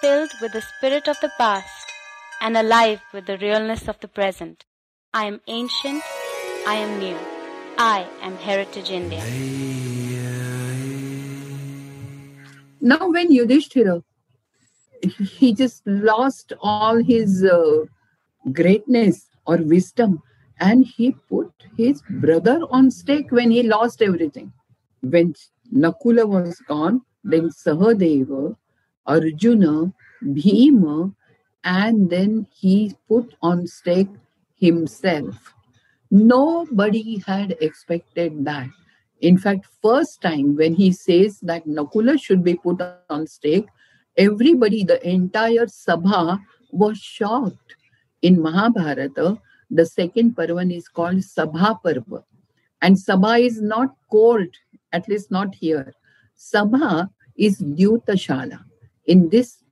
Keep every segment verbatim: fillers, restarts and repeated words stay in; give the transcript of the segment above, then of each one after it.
filled with the spirit of the past and alive with the realness of the present. I am ancient, I am new, I am Heritage India. Now when Yudhishthira, he just lost all his uh, greatness or wisdom, and he put his brother on stake when he lost everything. When Nakula was gone, then Sahadeva, Arjuna, Bhima, and then he put on stake himself. Nobody had expected that. In fact, first time when he says that Nakula should be put on stake, everybody, the entire Sabha was shocked. In Mahabharata, the second Parvan is called Sabha Parva. And Sabha is not court, at least not here. Sabha is Dyutashala. In this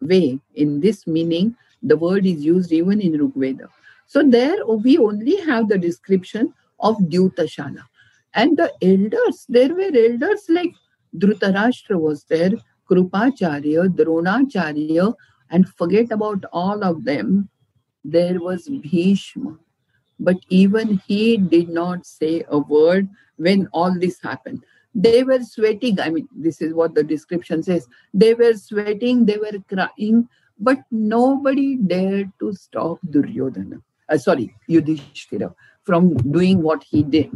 way, in this meaning, the word is used even in Rugveda. So there we only have the description of Dyutashala. And the elders, there were elders like Dhritarashtra was there, Krupacharya, Dronacharya, and forget about all of them. There was Bhishma. But even he did not say a word when all this happened. They were sweating. I mean, this is what the description says. They were sweating, they were crying, but nobody dared to stop Duryodhana. Uh, sorry, Yudhishthira from doing what he did.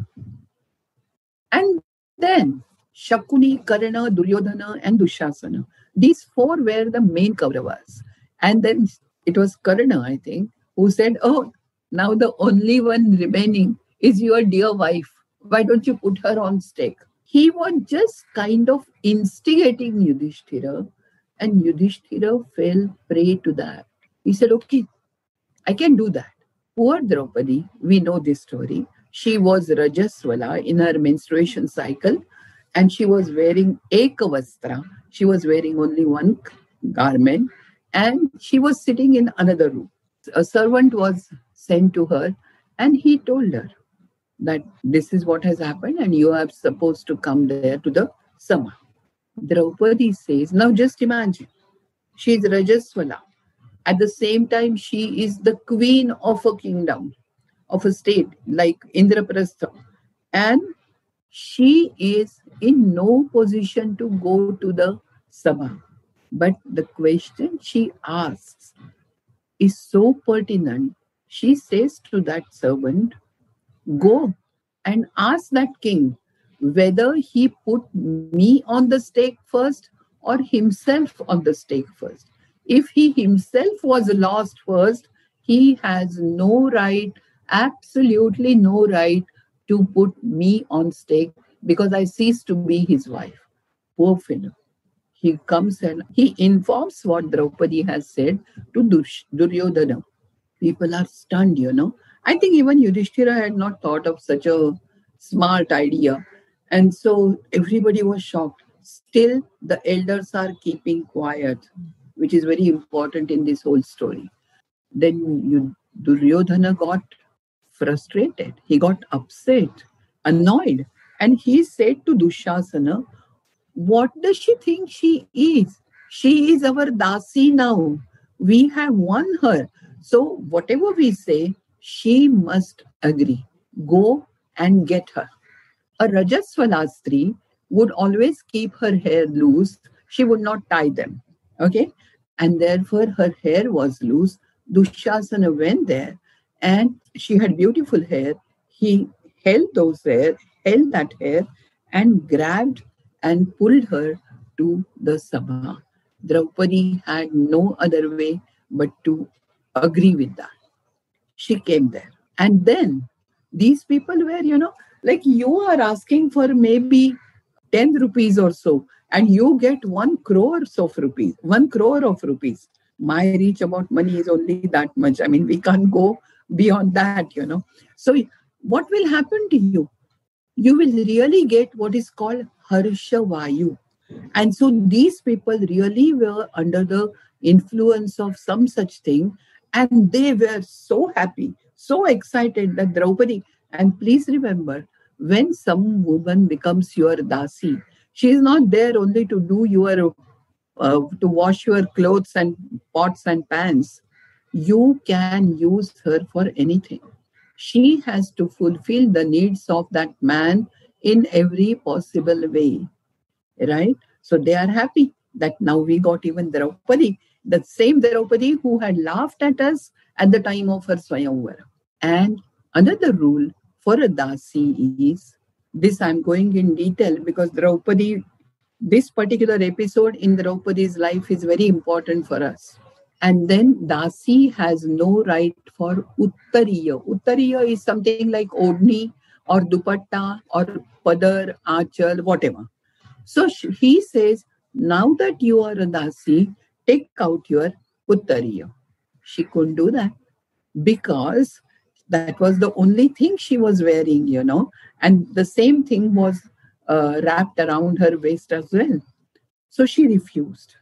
And then Shakuni, Karna, Duryodhana, and Dushasana. These four were the main Kauravas. And then it was Karna, I think, who said, oh, now the only one remaining is your dear wife. Why don't you put her on stake? He was just kind of instigating Yudhishthira, and Yudhishthira fell prey to that. He said, okay, I can do that. Poor Draupadi, we know this story. She was Rajaswala in her menstruation cycle, and she was wearing ekavastra. She was wearing only one garment, and she was sitting in another room. A servant was sent to her, and he told her that this is what has happened and you are supposed to come there to the Sama. Draupadi says, now just imagine, she is Rajaswala. At the same time, she is the queen of a kingdom, of a state like Indraprastha. And she is in no position to go to the Sabha. But the question she asks is so pertinent. She says to that servant, go and ask that king whether he put me on the stake first or himself on the stake first. If he himself was lost first, he has no right, absolutely no right to put me on stake because I cease to be his wife. Poor fellow. He comes and he informs what Draupadi has said to Dush- Duryodhana. People are stunned, you know. I think even Yudhishthira had not thought of such a smart idea. And so everybody was shocked. Still, the elders are keeping quiet, which is very important in this whole story. Then Duryodhana got frustrated. He got upset, annoyed. And he said to Dushasana, what does she think she is? She is our dasi now. We have won her. So whatever we say, she must agree. Go and get her. A Rajaswala Stri would always keep her hair loose. She would not tie them. Okay? And therefore, her hair was loose. Dushasana went there and she had beautiful hair. He held those hair, held that hair and grabbed and pulled her to the Sabha. Draupadi had no other way but to agree with that. She came there. And then these people were, you know, like you are asking for maybe ten rupees or so, and you get one crore of rupees, one crore of rupees. My reach about money is only that much. I mean, we can't go beyond that, you know. So what will happen to you? You will really get what is called Harshavayu. And so these people really were under the influence of some such thing. And they were so happy, so excited that Draupadi, and please remember, when some woman becomes your dasi, she is not there only to do your uh, to wash your clothes and pots and pans, you can use her for anything. She has to fulfill the needs of that man in every possible way, right? So they are happy that now we got even Draupadi, the same Draupadi who had laughed at us at the time of her Swayamvara. And another rule for a dasi is, this I'm going in detail because Draupadi, this particular episode in Draupadi's life is very important for us. And then dasi has no right for Uttariya. Uttariya is something like odni or dupatta or padar, achal, whatever. So she, he says, now that you are a dasi, take out your Uttariya. She couldn't do that because that was the only thing she was wearing, you know. And the same thing was uh, wrapped around her waist as well. So she refused.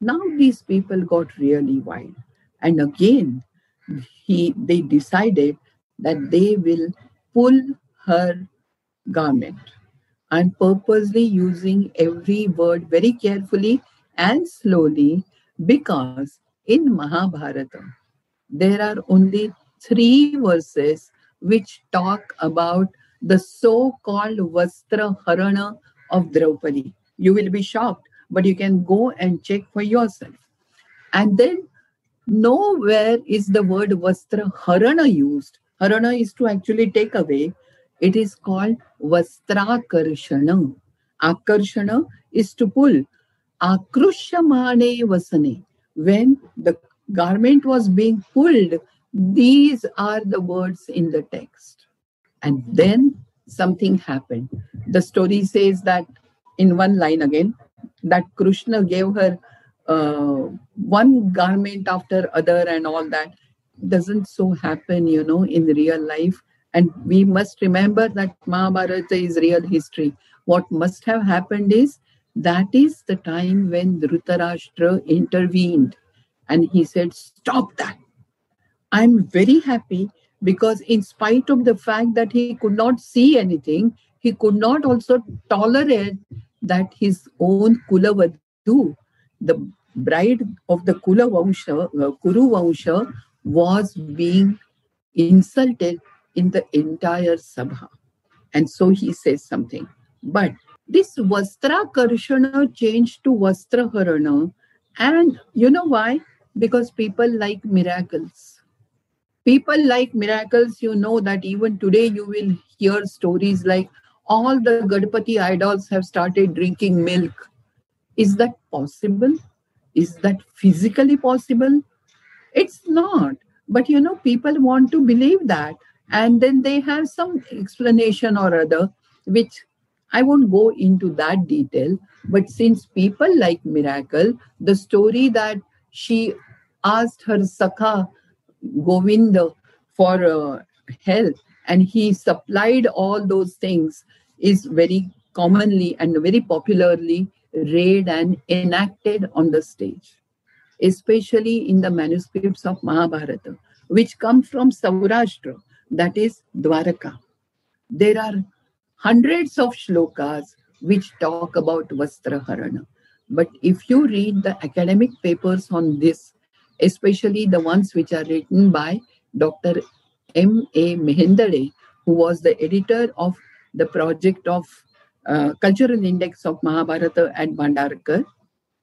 Now these people got really wild. And again, he they decided that they will pull her garment. I'm purposely using every word very carefully and slowly because in Mahabharata, there are only three verses which talk about the so-called Vastra Harana of Draupadi. You will be shocked, but you can go and check for yourself. And then nowhere is the word Vastra Harana used. Harana is to actually take away. It is called Vastra Karshana. Akarshana is to pull. Akrushamane vasane. When the garment was being pulled, these are the words in the text. And then something happened. The story says that in one line again, that Krishna gave her uh, one garment after other and all that. Doesn't so happen, you know, in real life. And we must remember that Mahabharata is real history. What must have happened is, that is the time when Dhritarashtra intervened. And he said, stop that. I'm very happy because in spite of the fact that he could not see anything, he could not also tolerate that his own Kulavadu, the bride of the Kula Vamsha, uh, Kuru Vamsha, was being insulted in the entire Sabha. And so he says something. But this Vastra Karshana changed to Vastra Harana. And you know why? Because people like miracles. People like miracles, you know that even today you will hear stories like all the Gadapati idols have started drinking milk. Is that possible? Is that physically possible? It's not. But you know, people want to believe that. And then they have some explanation or other, which I won't go into that detail. But since people like miracle, the story that she asked her Sakha Govinda for uh, help, and he supplied all those things is very commonly and very popularly read and enacted on the stage, especially in the manuscripts of Mahabharata, which come from Saurashtra, that is Dwaraka. There are hundreds of shlokas which talk about Vastra Harana. But if you read the academic papers on this, especially the ones which are written by Doctor M A Mehendale, who was the editor of the project of uh, Cultural Index of Mahabharata at Bhandarkar,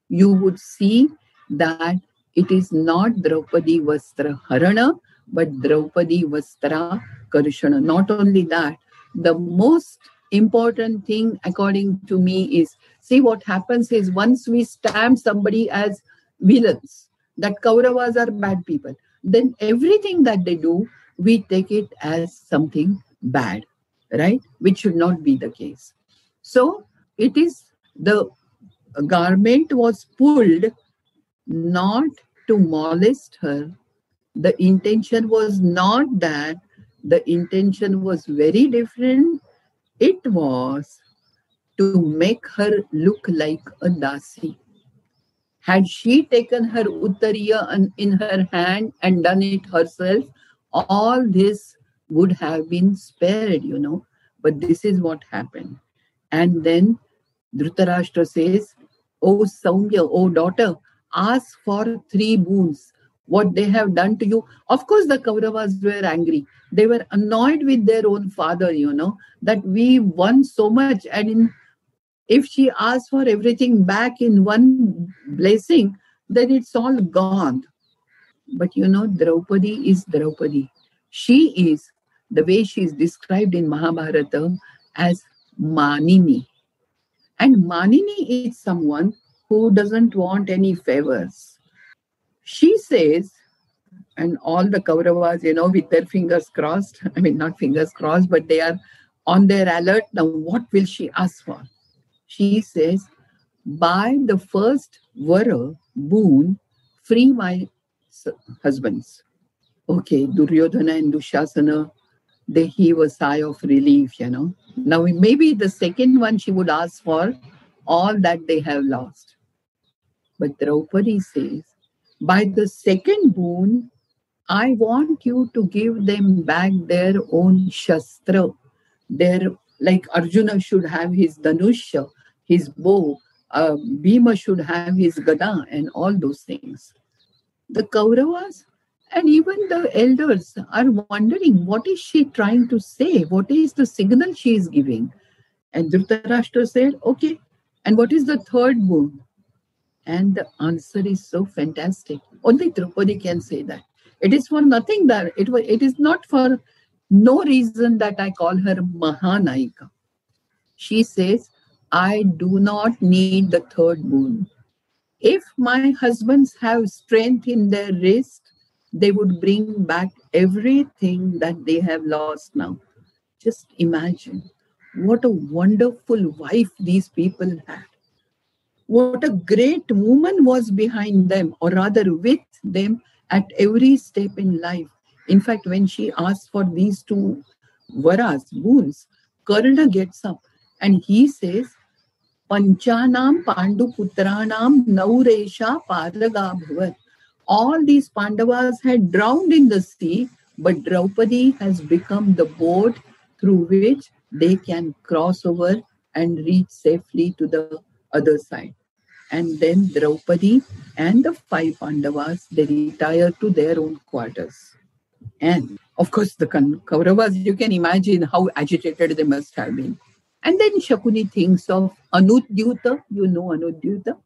you would see that it is not Draupadi Vastra Harana, but Draupadi Vastra Karshana. Not only that, the most important thing according to me is, see what happens is once we stamp somebody as villains, that Kauravas are bad people, then everything that they do, we take it as something bad, right? Which should not be the case. So it is the garment was pulled not to molest her. The intention was not that. The intention was very different. It was to make her look like a dasi. Had she taken her Uttariya in her hand and done it herself, all this would have been spared, you know. But this is what happened. And then Dhritarashtra says, O Saumya, O daughter, ask for three boons, what they have done to you. Of course, the Kauravas were angry. They were annoyed with their own father, you know, that we won so much. And in, if she asks for everything back in one blessing, then it's all gone. But, you know, Draupadi is Draupadi. She is, the way she is described in Mahabharata, as Manini. And Manini is someone who doesn't want any favors. She says, and all the Kauravas, you know, with their fingers crossed, I mean, not fingers crossed, but they are on their alert. Now, what will she ask for? She says, by the first vara, boon, free my husbands. Okay, Duryodhana and Dushasana, they heave a sigh of relief, you know. Now, maybe the second one she would ask for all that they have lost. But Draupadi says, by the second boon, I want you to give them back their own Shastra. Their, like Arjuna should have his Dhanusha, his bow, uh, Bhima should have his Gada, and all those things. The Kauravas and even the elders are wondering, what is she trying to say? What is the signal she is giving? And Dhritarashtra said, okay, and what is the third boon? And the answer is so fantastic. Only Draupadi can say that. It is for nothing that it was, it is not for no reason that I call her Mahanaika. She says, I do not need the third boon. If my husbands have strength in their wrist, they would bring back everything that they have lost now. Just imagine what a wonderful wife these people had. What a great woman was behind them, or rather with them at every step in life. In fact, when she asks for these two varas, boons, Karna gets up and he says, Panchanam Panduputranam Nauresha Paragabhavat. All these Pandavas had drowned in the sea, but Draupadi has become the boat through which they can cross over and reach safely to the other side. And then Draupadi and the five Pandavas, they retire to their own quarters. And of course, the Kauravas, you can imagine how agitated they must have been. And then Shakuni thinks of Anudyuta, you know Anudyuta,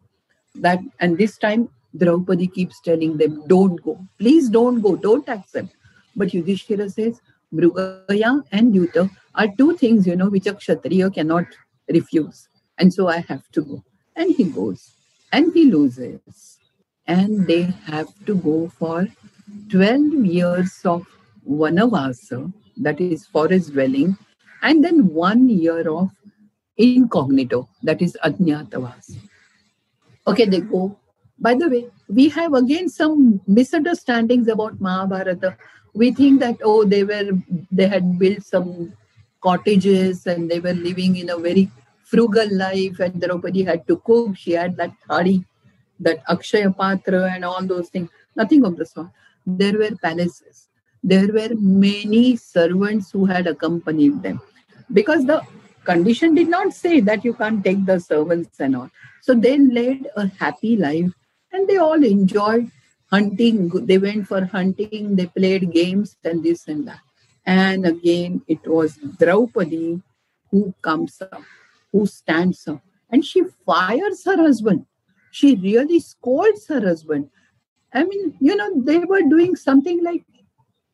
that, and this time Draupadi keeps telling them, don't go, please don't go, don't accept. But Yudhishthira says, Mrugaya and Yuta are two things, you know, which a Kshatriya cannot refuse. And so I have to go. And he goes. And he loses. And they have to go for twelve years of vanavasa, that is forest dwelling, and then one year of incognito, that is adnyatavasa. Okay, they go. By the way, we have again some misunderstandings about Mahabharata. We think that, oh, they were, they had built some cottages and they were living in a very frugal life, and Draupadi had to cook. She had that thadi, that Akshaya Patra and all those things. Nothing of the sort. There were palaces. There were many servants who had accompanied them, because the condition did not say that you can't take the servants and all. So they led a happy life. And they all enjoyed hunting. They went for hunting. They played games and this and that. And again, it was Draupadi who comes up, who stands up. And she fires her husband. She really scolds her husband. I mean, you know, they were doing something like,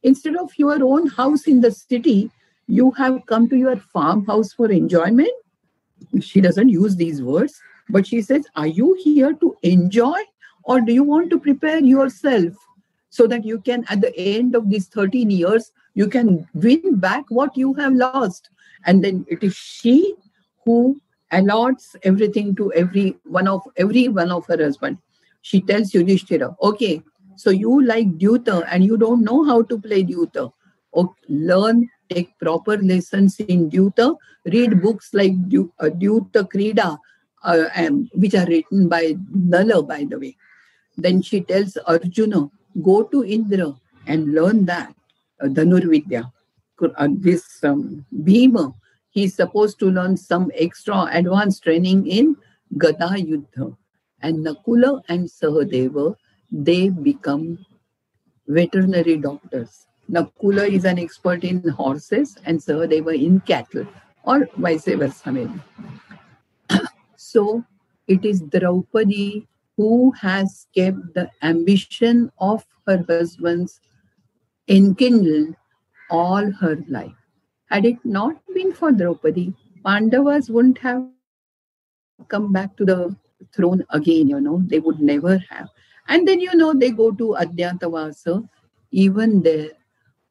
instead of your own house in the city, you have come to your farmhouse for enjoyment. She doesn't use these words, but she says, are you here to enjoy? Or do you want to prepare yourself so that you can, at the end of these thirteen years, you can win back what you have lost? And then it is she who allots everything to every one of every one of her husband. She tells Yudhishthira, okay, so you like Dyuta and you don't know how to play Dyuta. Okay, learn, take proper lessons in Dyuta, read books like Dyuta Krida, uh, and, which are written by Nala, by the way. Then she tells Arjuna, go to Indra and learn that, uh, Dhanurvidya. Uh, this um, Bhima, he's supposed to learn some extra advanced training in Gada Yuddha. And Nakula and Sahadeva, they become veterinary doctors. Nakula is an expert in horses and Sahadeva in cattle, or vice versa maybe. So it is Draupadi who has kept the ambition of her husband's enkindled all her life. Had it not been for Draupadi, Pandavas wouldn't have come back to the throne again, you know, they would never have. And then, you know, they go to adnyatavasa. Even there,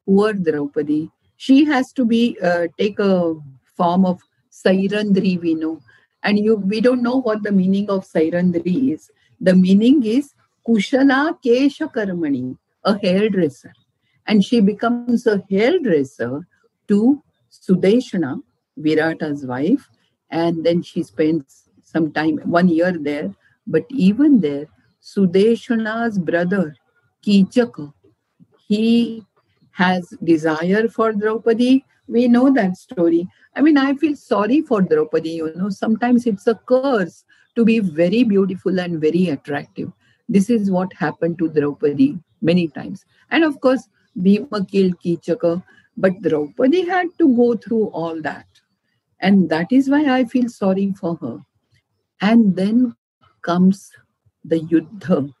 poor Draupadi, she has to be uh, take a form of Sairandhri, we know. And you, we don't know what the meaning of Sairandhri is. The meaning is Kushala Kesha Karmani, a hairdresser. And she becomes a hairdresser to Sudeshana, Virata's wife. And then she spends some time, one year there. But even there, Sudeshana's brother, Kichaka, he has desire for Draupadi. We know that story. I mean, I feel sorry for Draupadi, you know. Sometimes it's a curse to be very beautiful and very attractive. This is what happened to Draupadi many times. And of course, Bhima killed Kichaka. But Draupadi had to go through all that. And that is why I feel sorry for her. And then comes the Yuddha,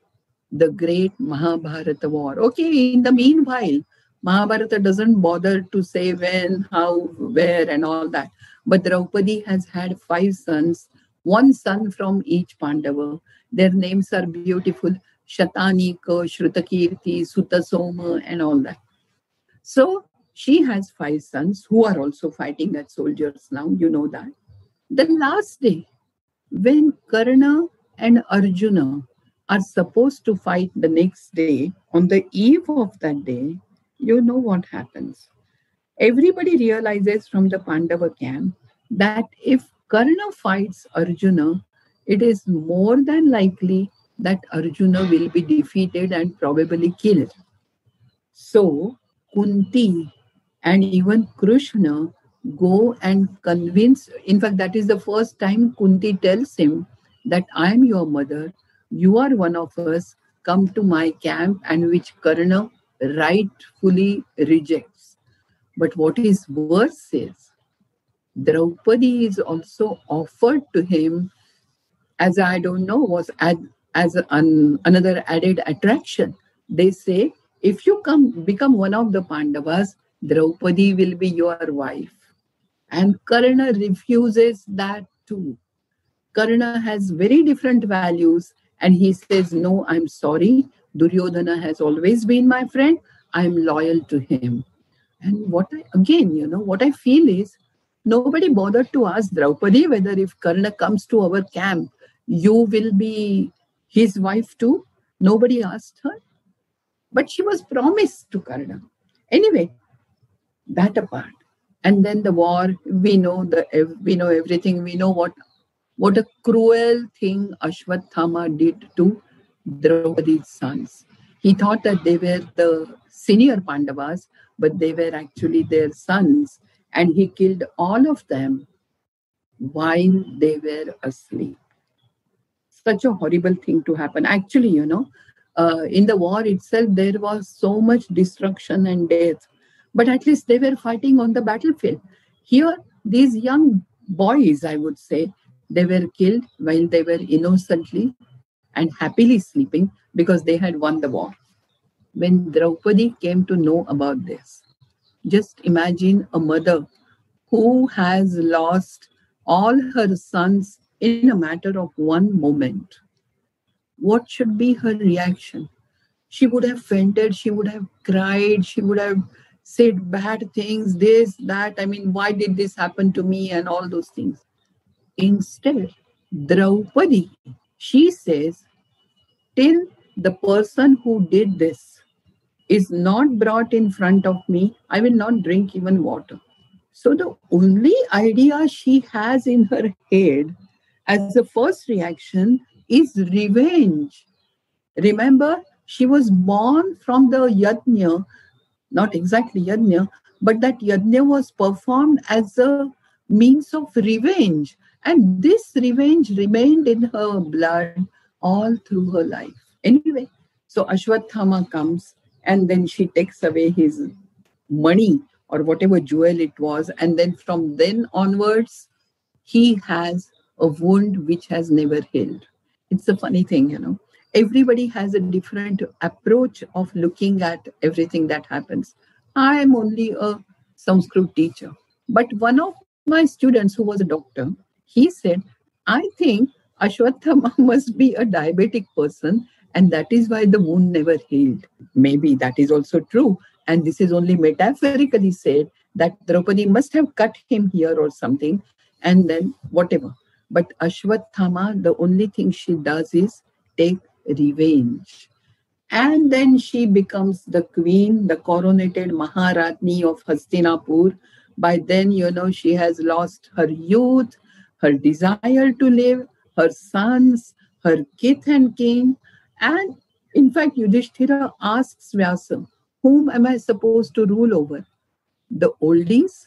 the great Mahabharata war. Okay, in the meanwhile, Mahabharata doesn't bother to say when, how, where and all that. But Draupadi has had five sons, one son from each Pandava. Their names are beautiful, Shatanika, Shrutakirti, Sutasoma and all that. So she has five sons who are also fighting as soldiers now, you know that. The last day, when Karna and Arjuna are supposed to fight the next day, on the eve of that day, you know what happens. Everybody realizes from the Pandava camp that if Karna fights Arjuna, it is more than likely that Arjuna will be defeated and probably killed. So Kunti and even Krishna go and convince, in fact, that is the first time Kunti tells him that I am your mother, you are one of us, come to my camp, and which Karna rightfully rejects. But what is worse is, Draupadi is also offered to him, as I don't know, was ad, as an, another added attraction. They say, if you come become one of the Pandavas, Draupadi will be your wife. And Karna refuses that too. Karna has very different values and he says, no, I'm sorry. Duryodhana has always been my friend. I'm loyal to him. And what I, again, you know, what I feel is nobody bothered to ask Draupadi whether if Karna comes to our camp, you will be his wife too. Nobody asked her. But she was promised to Karna. Anyway, that apart. And then the war, we know, the, we know everything. We know what What a cruel thing Ashwattama did to Draupadi's sons. He thought that they were the senior Pandavas, but they were actually their sons. And he killed all of them while they were asleep. Such a horrible thing to happen. Actually, you know, uh, in the war itself, there was so much destruction and death. But at least they were fighting on the battlefield. Here, these young boys, I would say, they were killed while they were innocently and happily sleeping because they had won the war. When Draupadi came to know about this, just imagine a mother who has lost all her sons in a matter of one moment. What should be her reaction? She would have fainted, she would have cried, she would have said bad things, this, that. I mean, why did this happen to me and all those things. Instead, Draupadi, she says, till the person who did this is not brought in front of me, I will not drink even water. So the only idea she has in her head as the first reaction is revenge. Remember, she was born from the yajna, not exactly yajna, but that yajna was performed as a means of revenge. And this revenge remained in her blood all through her life. Anyway, so Ashwattama comes and then she takes away his money or whatever jewel it was. And then from then onwards, he has a wound which has never healed. It's a funny thing, you know. Everybody has a different approach of looking at everything that happens. I am only a Sanskrit teacher. But one of my students who was a doctor, he said, I think Ashwattama must be a diabetic person and that is why the wound never healed. Maybe that is also true. And this is only metaphorically said that Draupadi must have cut him here or something and then whatever. But Ashwattama, the only thing she does is take revenge. And then she becomes the queen, the coronated Maharatni of Hastinapur. By then, you know, she has lost her youth, her desire to live, her sons, her kith and kin. And in fact, Yudhishthira asks Vyasa, whom am I supposed to rule over? The oldies,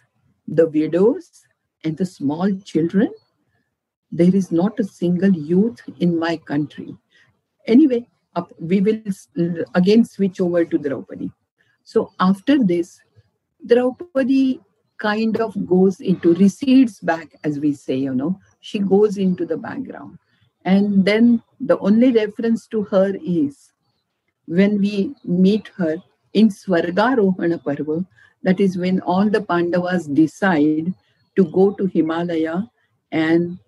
the widows, and the small children? There is not a single youth in my country. Anyway, up, we will again switch over to Draupadi. So after this, Draupadi kind of goes into, recedes back, as we say, you know. She goes into the background. And then the only reference to her is when we meet her in Swargarohana Parva, that is when all the Pandavas decide to go to Himalaya and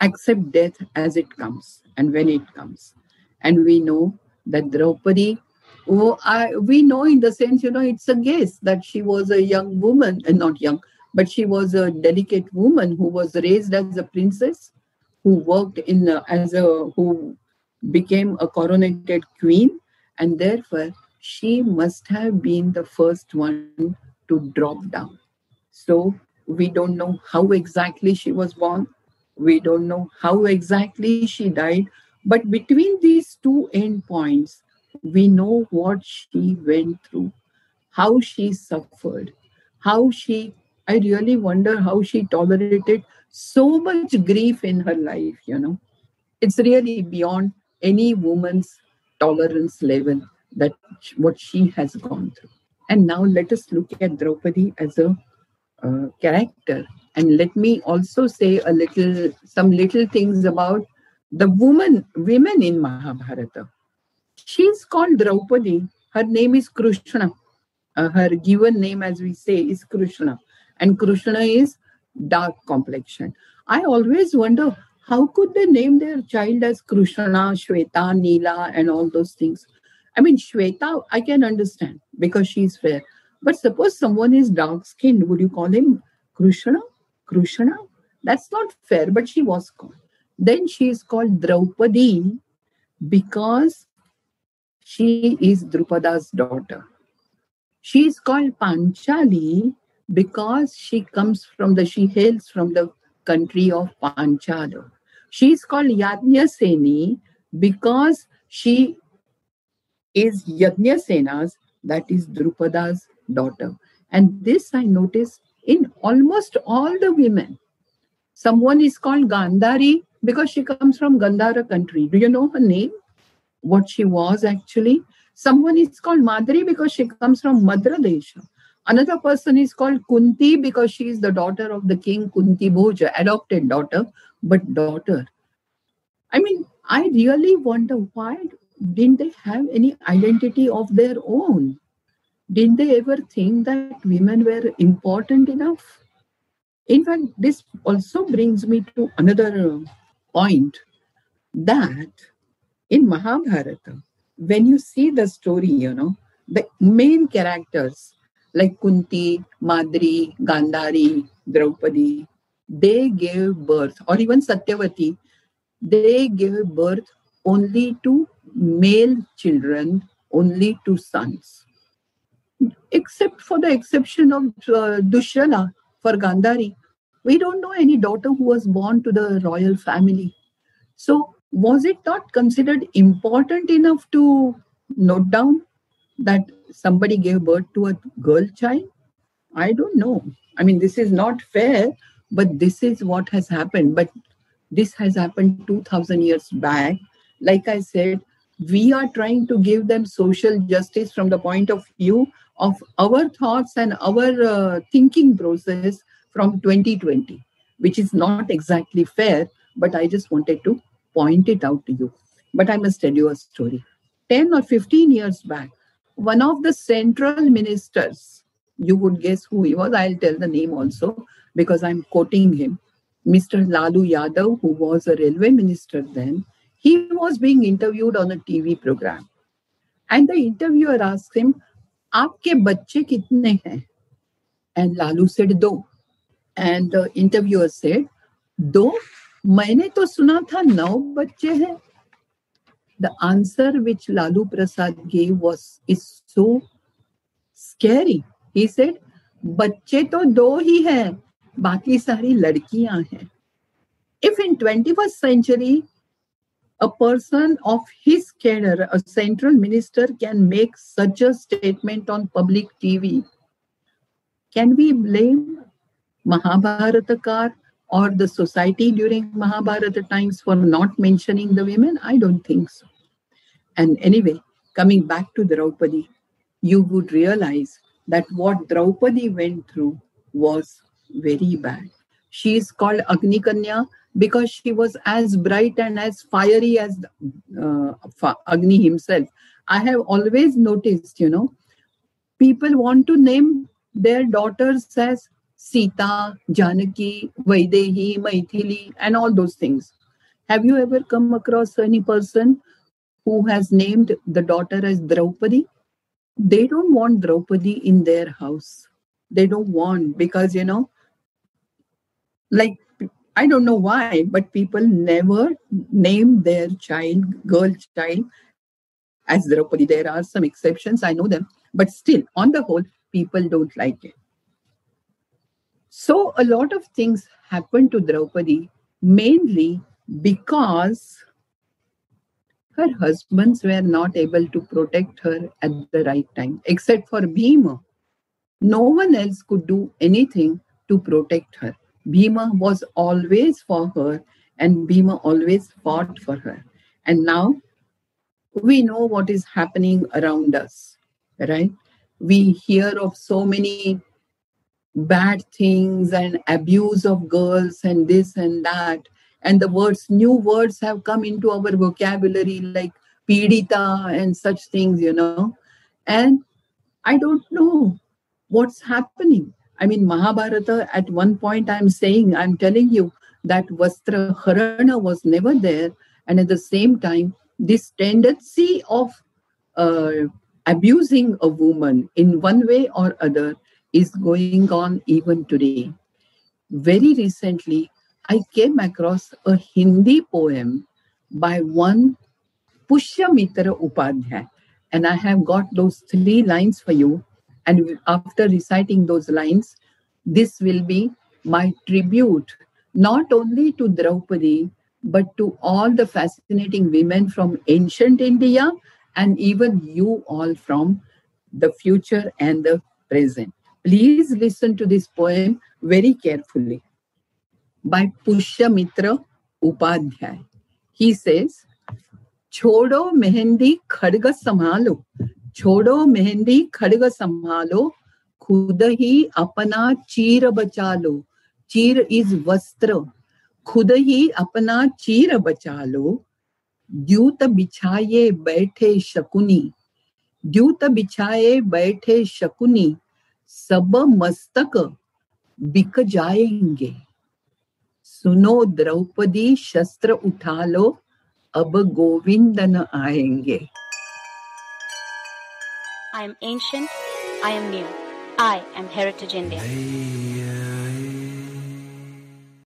accept death as it comes and when it comes. And we know that Draupadi, oh, I, we know in the sense, you know, it's a guess that she was a young woman, and not young, but she was a delicate woman who was raised as a princess, who worked in uh, as a, who became a coronated queen. And therefore, she must have been the first one to drop down. So we don't know how exactly she was born. We don't know how exactly she died. But between these two endpoints, we know what she went through, how she suffered, how she, I really wonder how she tolerated so much grief in her life, you know. It's really beyond any woman's tolerance level that what she has gone through. And now let us look at Draupadi as a uh, character. And let me also say a little, some little things about the woman, women in Mahabharata. She is called Draupadi. Her name is Krishna. Uh, her given name, as we say, is Krishna. And Krishna is dark complexion. I always wonder, how could they name their child as Krishna, Shweta, Neela, and all those things? I mean, Shweta, I can understand because she's fair. But suppose someone is dark-skinned, would you call him Krishna? Krishna? That's not fair, but she was called. Then she is called Draupadi because she is Drupada's daughter. She is called Panchali because she comes from the, she hails from the country of Panchala. She is called Yajnaseni because she is Yajnasena's, that is Drupada's daughter. And this I notice in almost all the women. Someone is called Gandhari because she comes from Gandhara country. Do you know her name? What she was actually? Someone is called Madri because she comes from Madhra Desha. Another person is called Kunti because she is the daughter of the king Kunti Bhoja, adopted daughter, but daughter. I mean, I really wonder why didn't they have any identity of their own? Didn't they ever think that women were important enough? In fact, this also brings me to another point that in Mahabharata, when you see the story, you know, the main characters like Kunti, Madri, Gandhari, Draupadi, they gave birth, or even Satyavati, they gave birth only to male children, only to sons. Except for the exception of uh, Dushasana for Gandhari, we don't know any daughter who was born to the royal family. So was it not considered important enough to note down that somebody gave birth to a girl child? I don't know. I mean, this is not fair, but this is what has happened. But this has happened two thousand years back. like I said, we are trying to give them social justice from the point of view of our thoughts and our uh, thinking process from twenty twenty, which is not exactly fair, but I just wanted to point it out to you. But I must tell you a story. ten or fifteen years back, one of the central ministers, you would guess who he was, I'll tell the name also, because I'm quoting him, Mister Lalu Yadav, who was a railway minister then, he was being interviewed on a T V program. And the interviewer asked him, "Aapke bacche kitne hain?" And Lalu said, "Do." And the interviewer said, "Do? Maine to suna tha nau bacche hain." The answer which Lalu Prasad gave was, is so scary. He said, "Bacche to do hi hai, baki sari ladkiyan hai." If in twenty-first century, a person of his cadre, a central minister, can make such a statement on public T V, can we blame Mahabharatakar or the society during Mahabharata times for not mentioning the women? I don't think so. And anyway, coming back to Draupadi, you would realize that what Draupadi went through was very bad. She is called Agnikanya because she was as bright and as fiery as uh, Agni himself. I have always noticed, you know, people want to name their daughters as Sita, Janaki, Vaidehi, Maithili, and all those things. Have you ever come across any person who has named the daughter as Draupadi? They don't want Draupadi in their house. They don't want, because, you know, like, I don't know why, but people never name their child, girl child, as Draupadi. There are some exceptions, I know them, but still, on the whole, people don't like it. So a lot of things happened to Draupadi, mainly because her husbands were not able to protect her at the right time. Except for Bhima, no one else could do anything to protect her. Bhima was always for her, and Bhima always fought for her. And now we know what is happening around us, right? We hear of so many bad things and abuse of girls and this and that. And the words, new words have come into our vocabulary like Pidita and such things, you know. And I don't know what's happening. I mean, Mahabharata, at one point I'm saying, I'm telling you that Vastra Harana was never there. And at the same time, this tendency of uh, abusing a woman in one way or other is going on even today. Very recently, I came across a Hindi poem by one Pushyamitra Upadhyay. And I have got those three lines for you. And after reciting those lines, this will be my tribute, not only to Draupadi, but to all the fascinating women from ancient India, and even you all from the future and the present. Please listen to this poem very carefully by Pushyamitra Upadhyay. He says, "Chodo mehendi khadga samhalo, chodo mehendi khadga samhalo, khudahi apana cheera bachalo." Cheer is vastra. "Khudahi apana cheera bachalo, dyuta bichaye baithe shakuni, dyuta bichaye baithe shakuni, सब मस्तक बिक जाएंगे, सुनो द्रौपदी शस्त्र उठा लो, अब गोविंद न आएंगे." I am ancient, I am new, I am heritage India.